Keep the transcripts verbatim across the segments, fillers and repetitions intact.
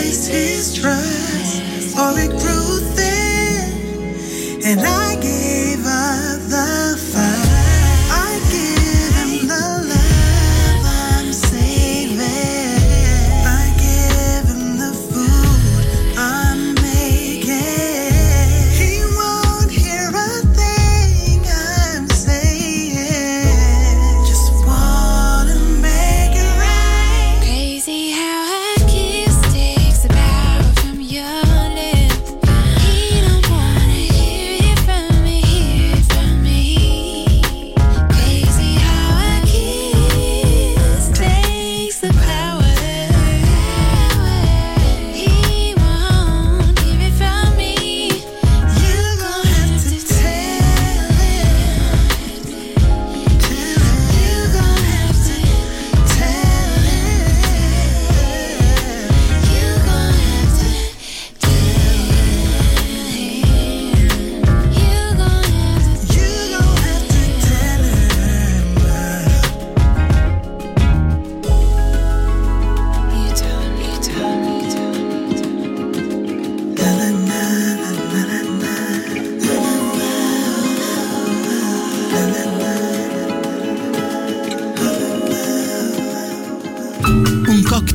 place his trust, or it grew thin, and I gave up the fight.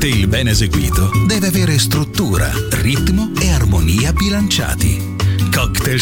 Il ben eseguito deve avere struttura, ritmo e armonia bilanciati. Cocktail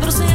Pero soy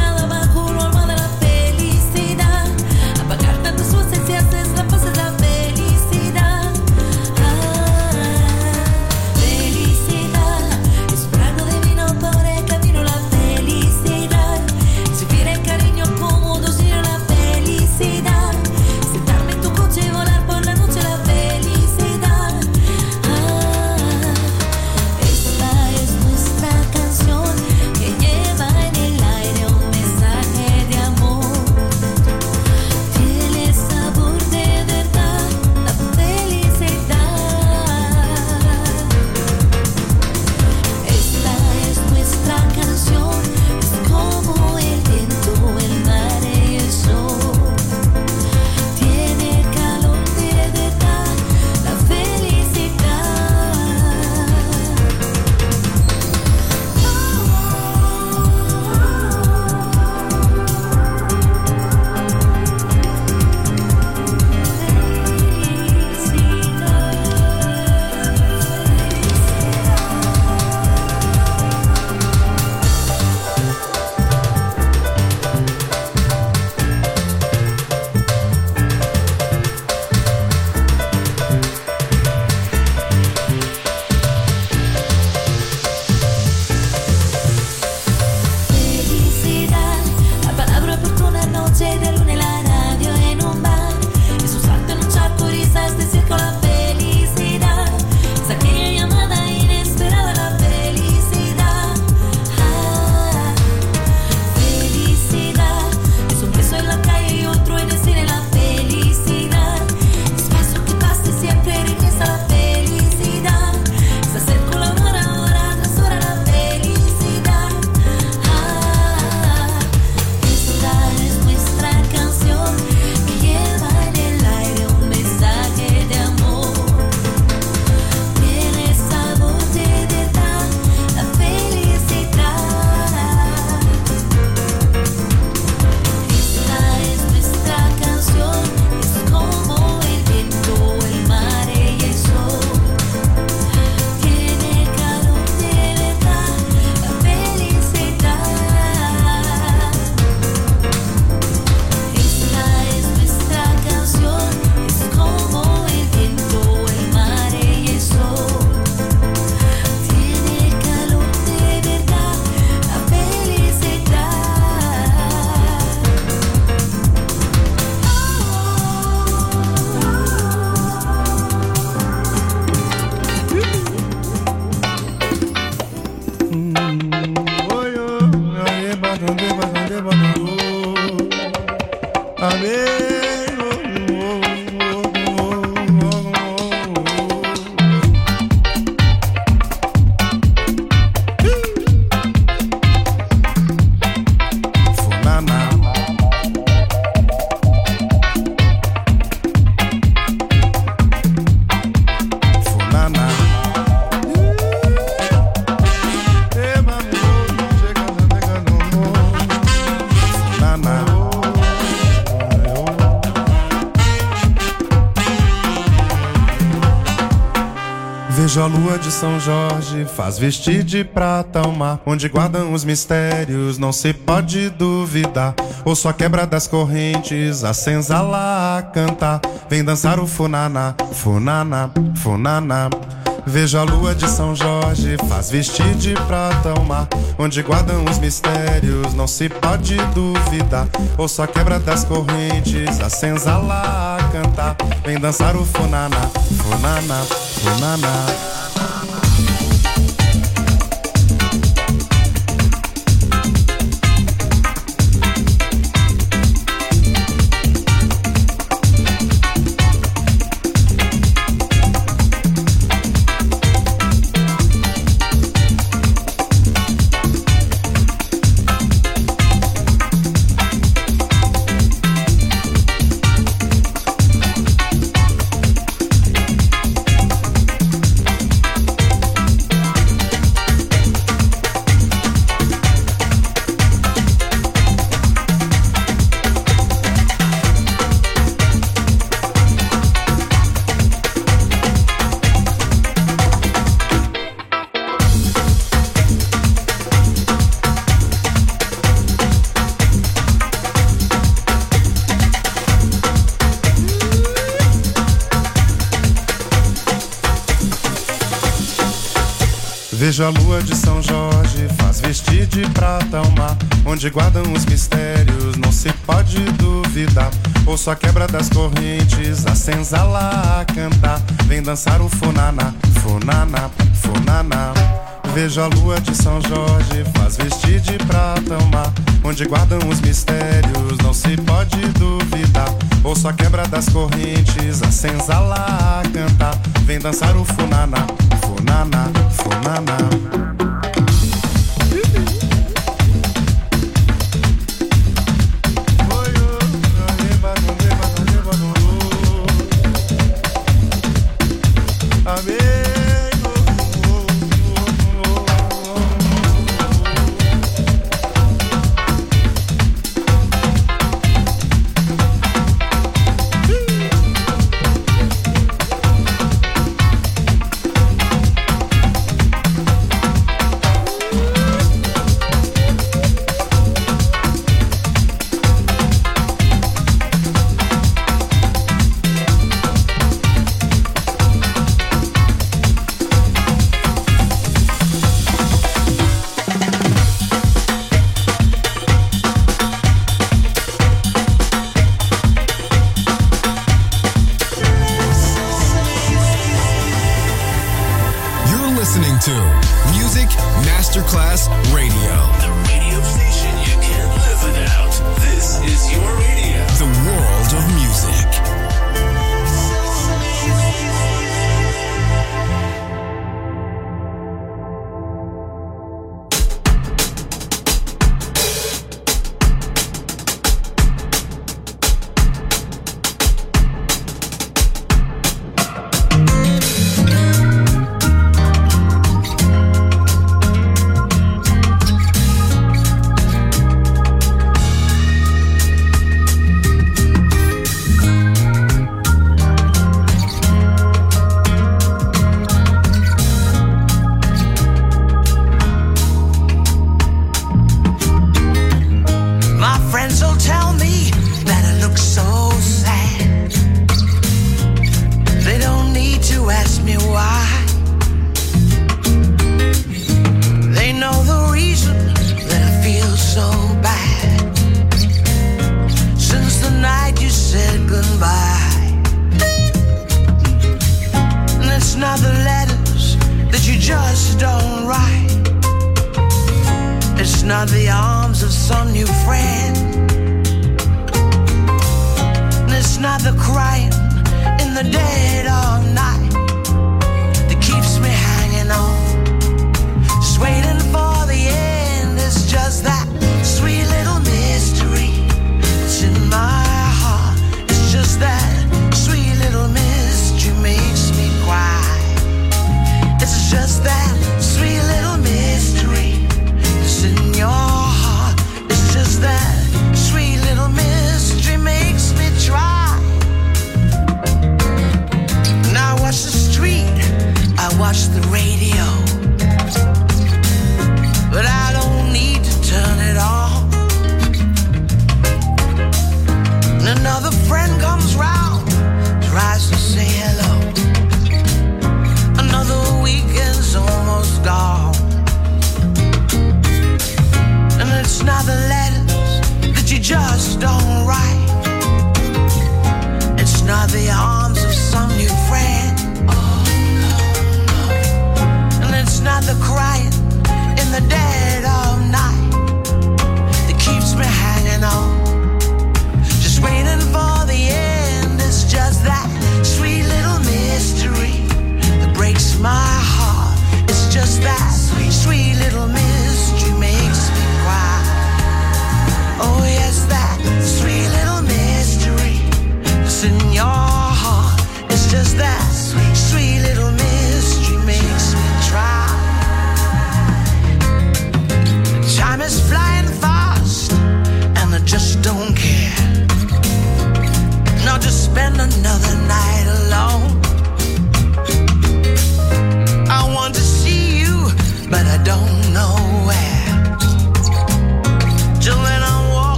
Beijo a lua de São Jorge, faz vestir de prata o mar, onde guardam os mistérios, não se pode duvidar. Ouço a quebra das correntes, a senzala a cantar, vem dançar o funaná, funaná, funaná. Vejo a lua de São Jorge, faz vestir de prata o mar, onde guardam os mistérios, não se pode duvidar. Ouço a quebra das correntes, a senzala a cantar, vem dançar o funaná, funaná, funaná. Vejo a lua de São Jorge, faz vestir de prata o mar, onde guardam os mistérios, não se pode duvidar. Ouço a quebra das correntes, a senzala a cantar, vem dançar o funaná, funaná, funaná. Vejo a lua de São Jorge, faz vestir de prata o mar, onde guardam os mistérios, não se pode duvidar. Ouço a quebra das correntes, a senzala a cantar, vem dançar o funaná, funaná, funaná.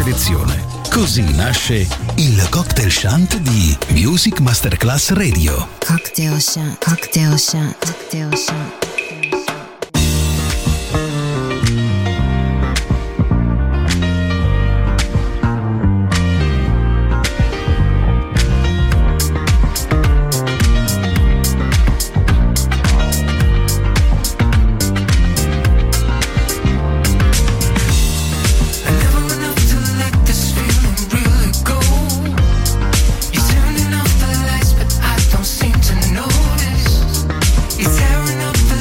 selezione. Così nasce il Cocktail Chant di Music Masterclass Radio. Cocktail Chant, Cocktail Chant, Cocktail Chant. It's tearing up the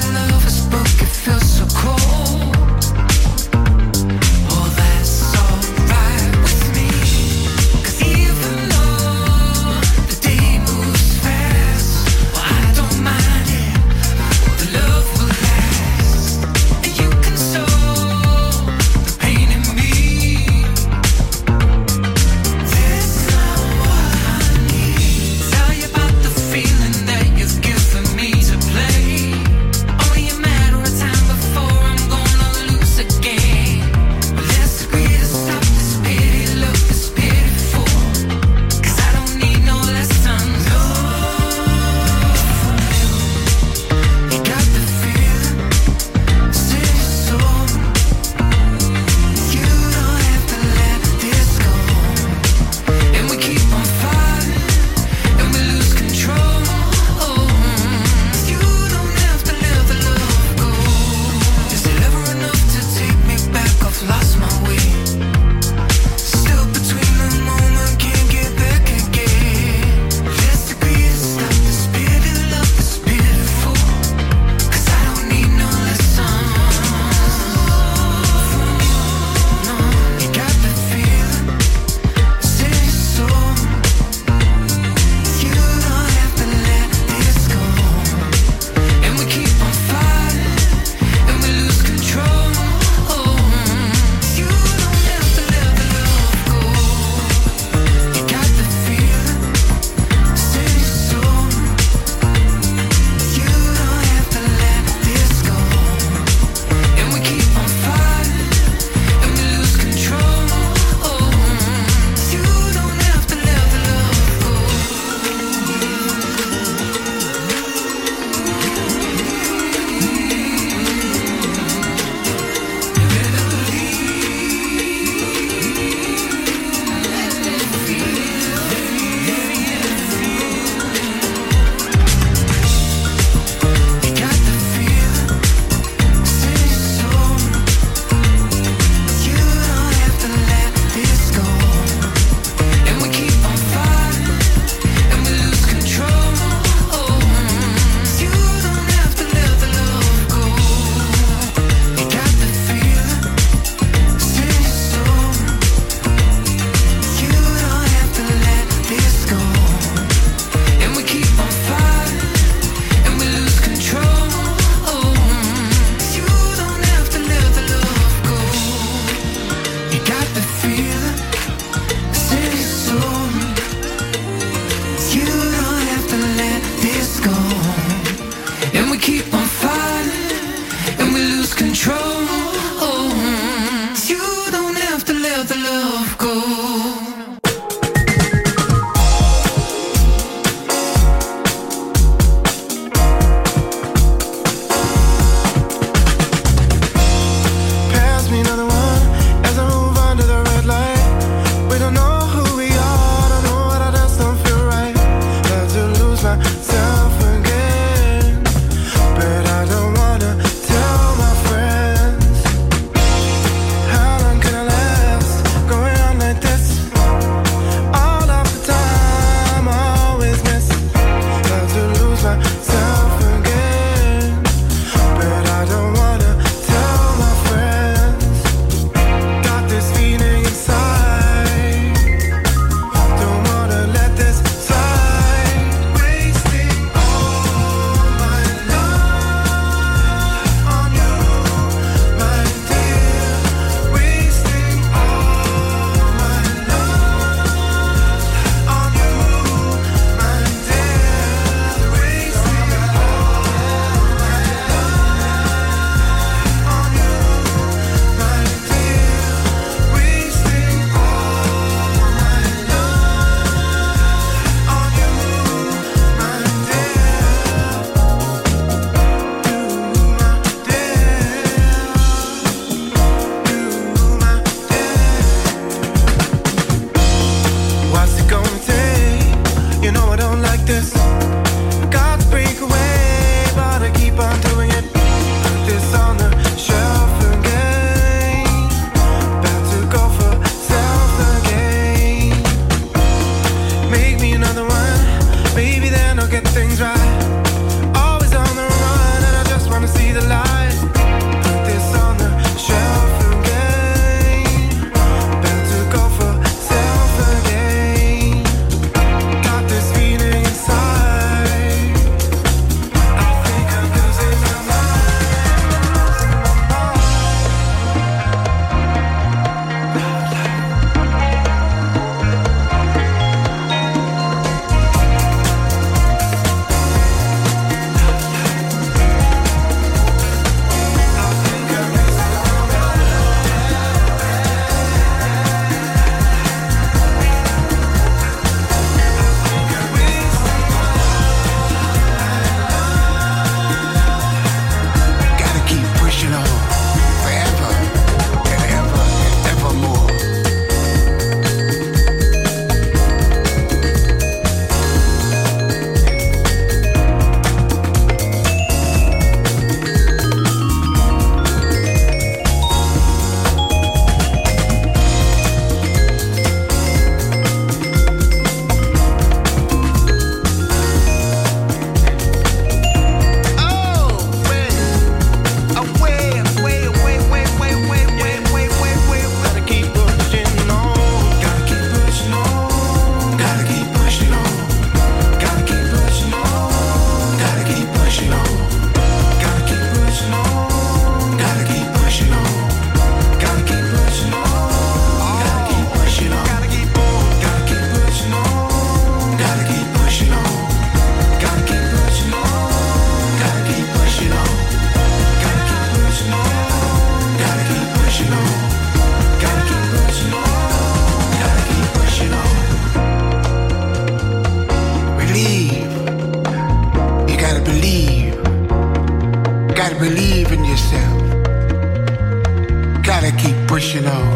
long,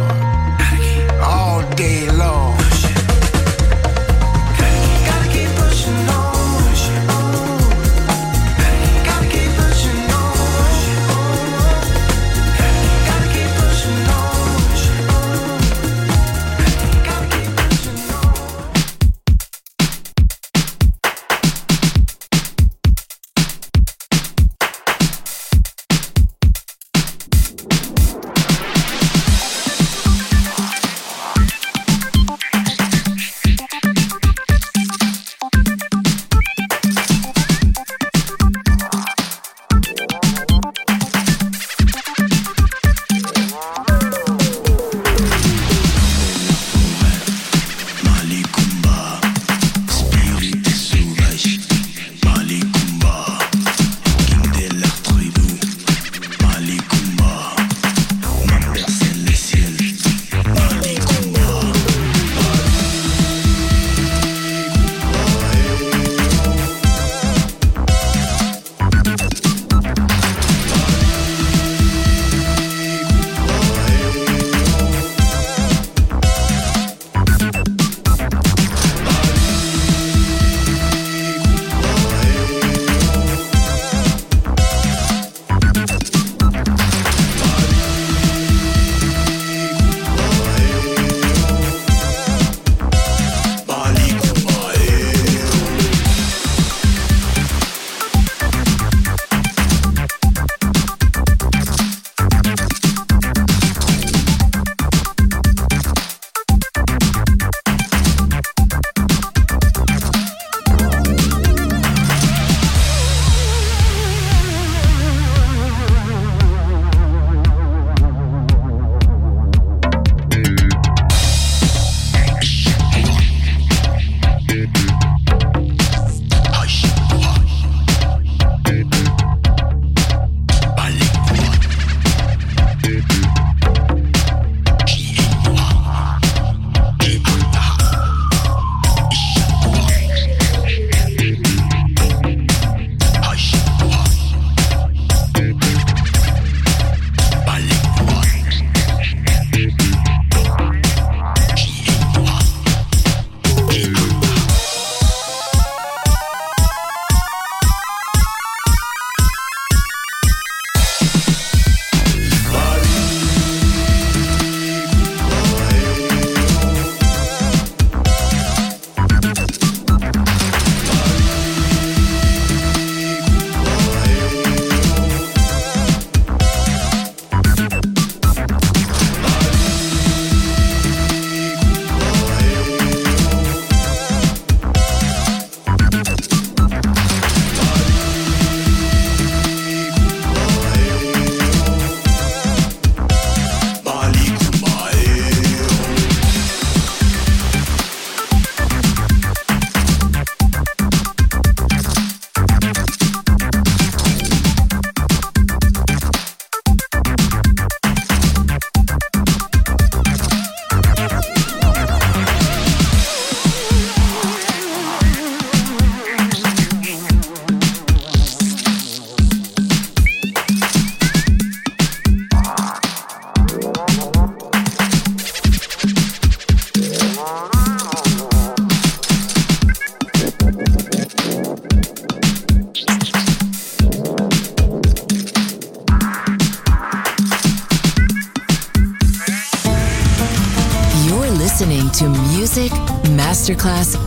all day long. Music Masterclass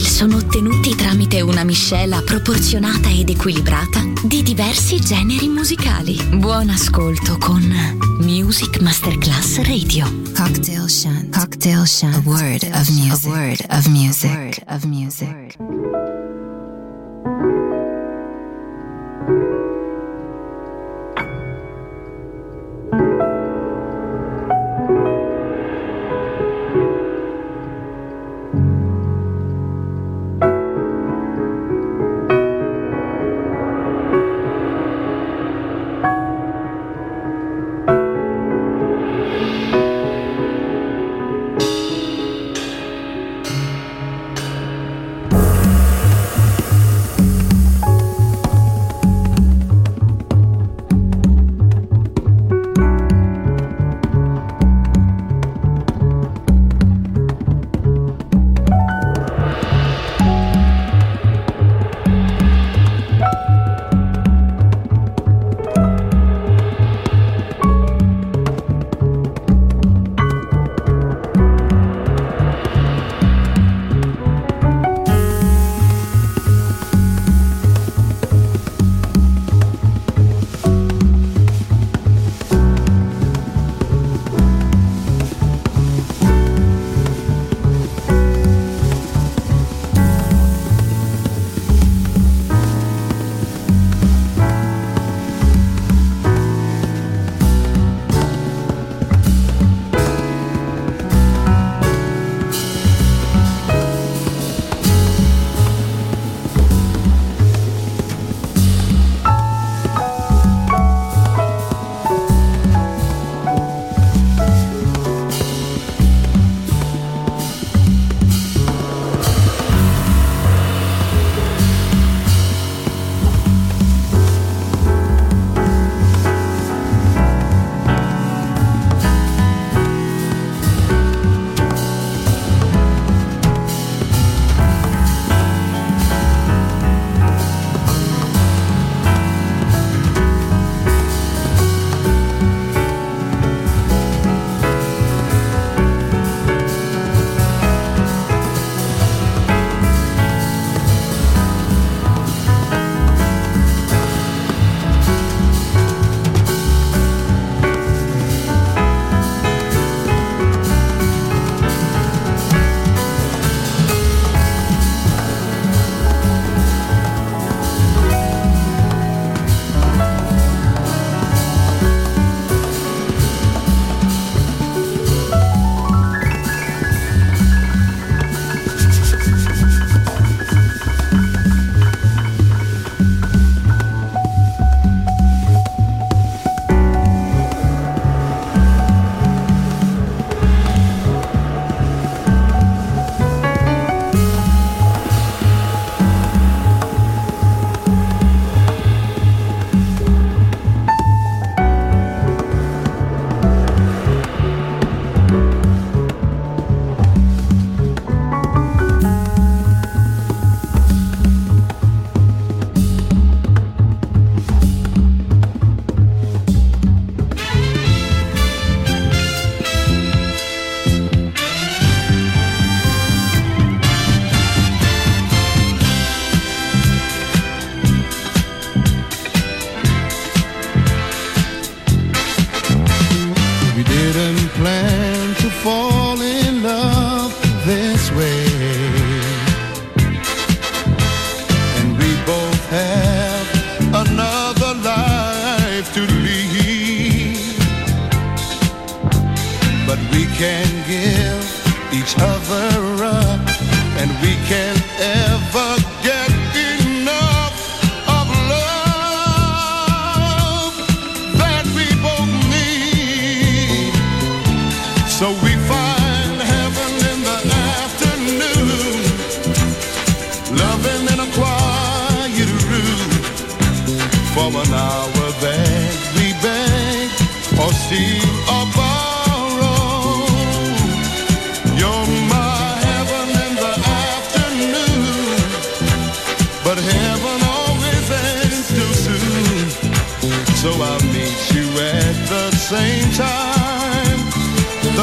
cocktail sono ottenuti tramite una miscela proporzionata ed equilibrata di diversi generi musicali. Buon ascolto con Music Masterclass Radio. Cocktail Chant. Cocktail Chant. A word of music. A word of music. A word of music.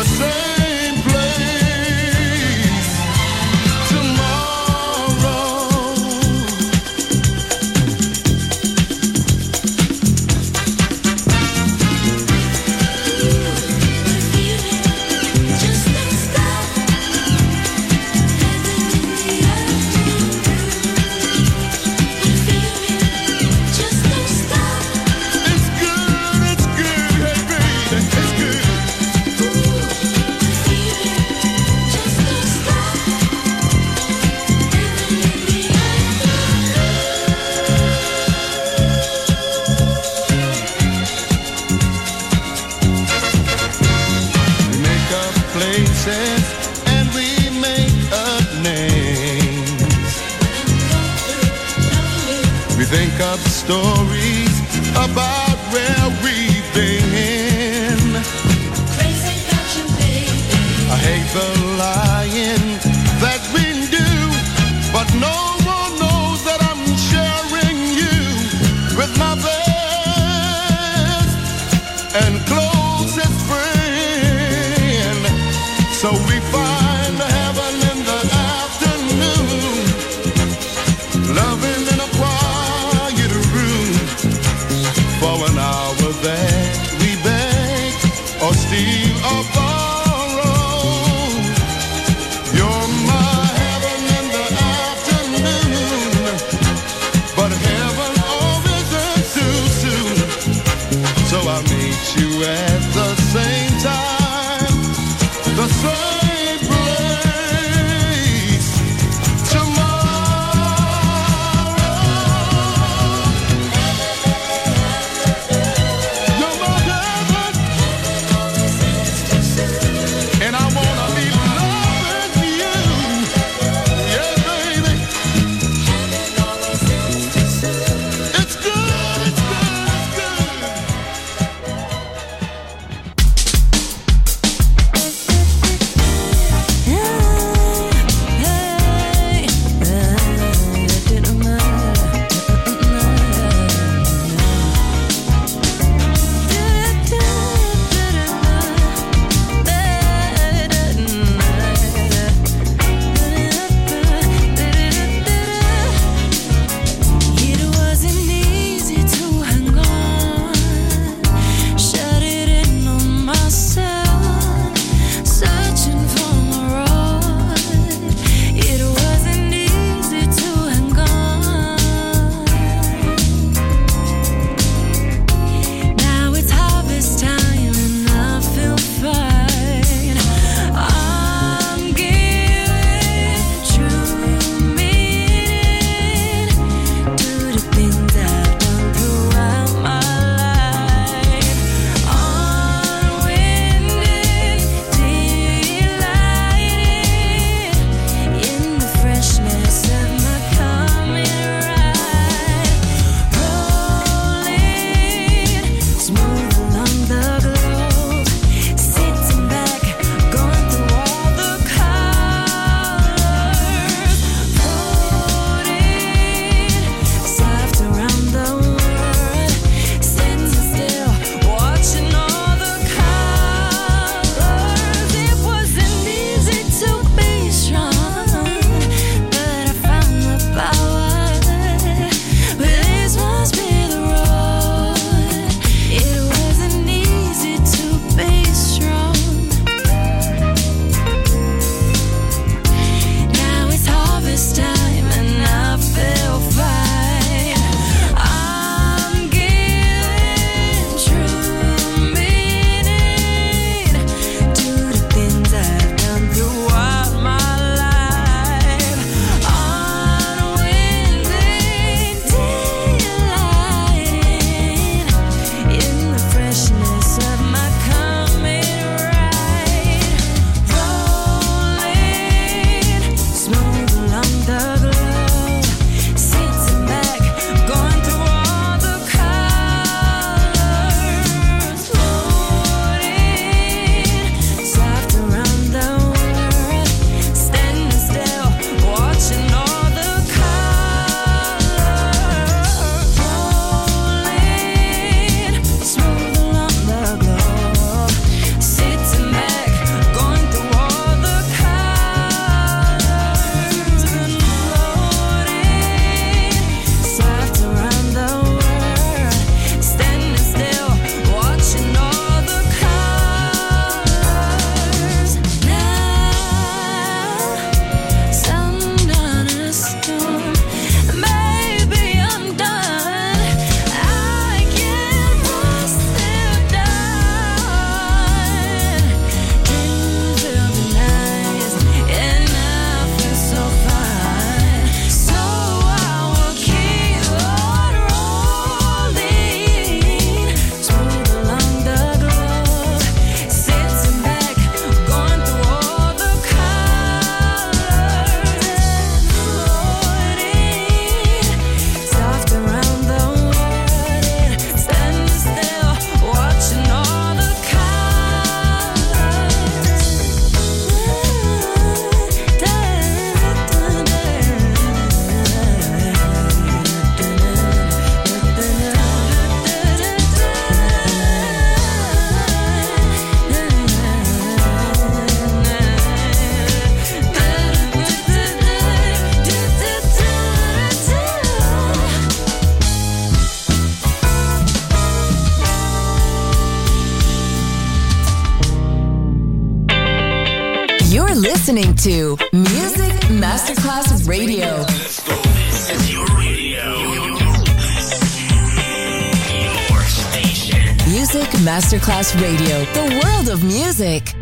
Same place tomorrow. think of stories about where we've been. Crazy about you, baby. I hate the lying that we do, but no one knows that I'm sharing you with my best and closest friend. So we find. There listening to Music Masterclass Radio. Let's go. This is your radio. Your station. Music Masterclass Radio. The world of music.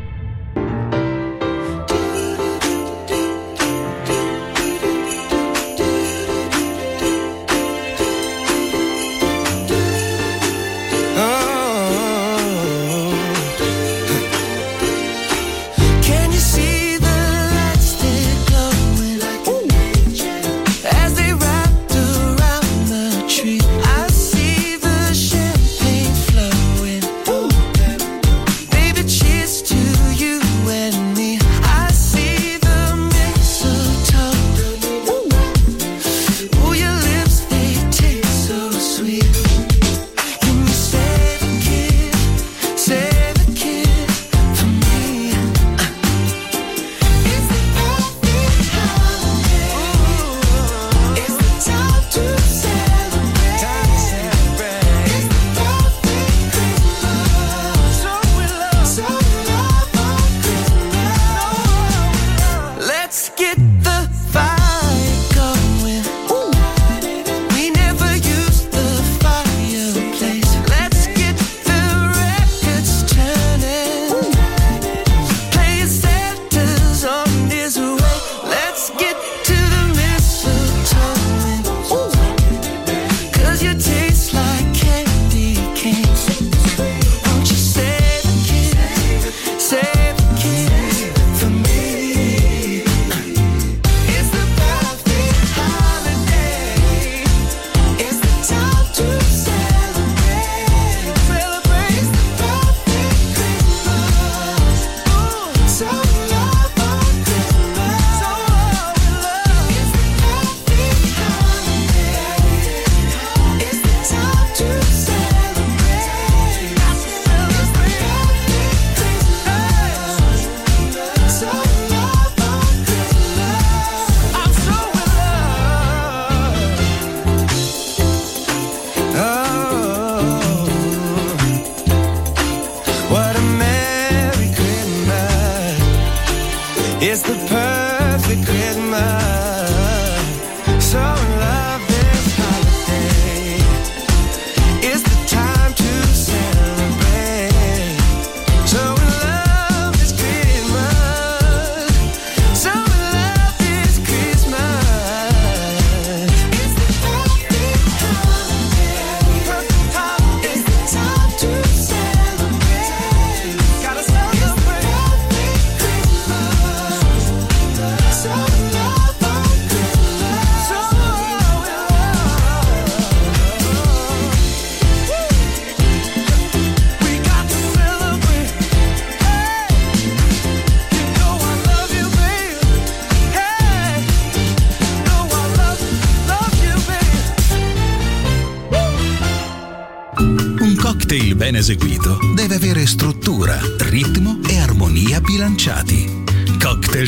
Ben eseguito deve avere struttura, ritmo e armonia bilanciati. Cocktail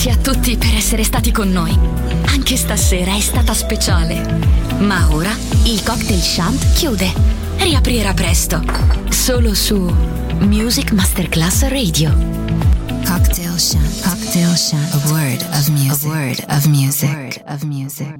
Grazie a tutti per essere stati con noi. Anche stasera è stata speciale. Ma ora il Cocktail Chant chiude. Riaprirà presto. Solo su Music Masterclass Radio. Cocktail Chant. Cocktail Chant. A word of music. A word of music. A word of music.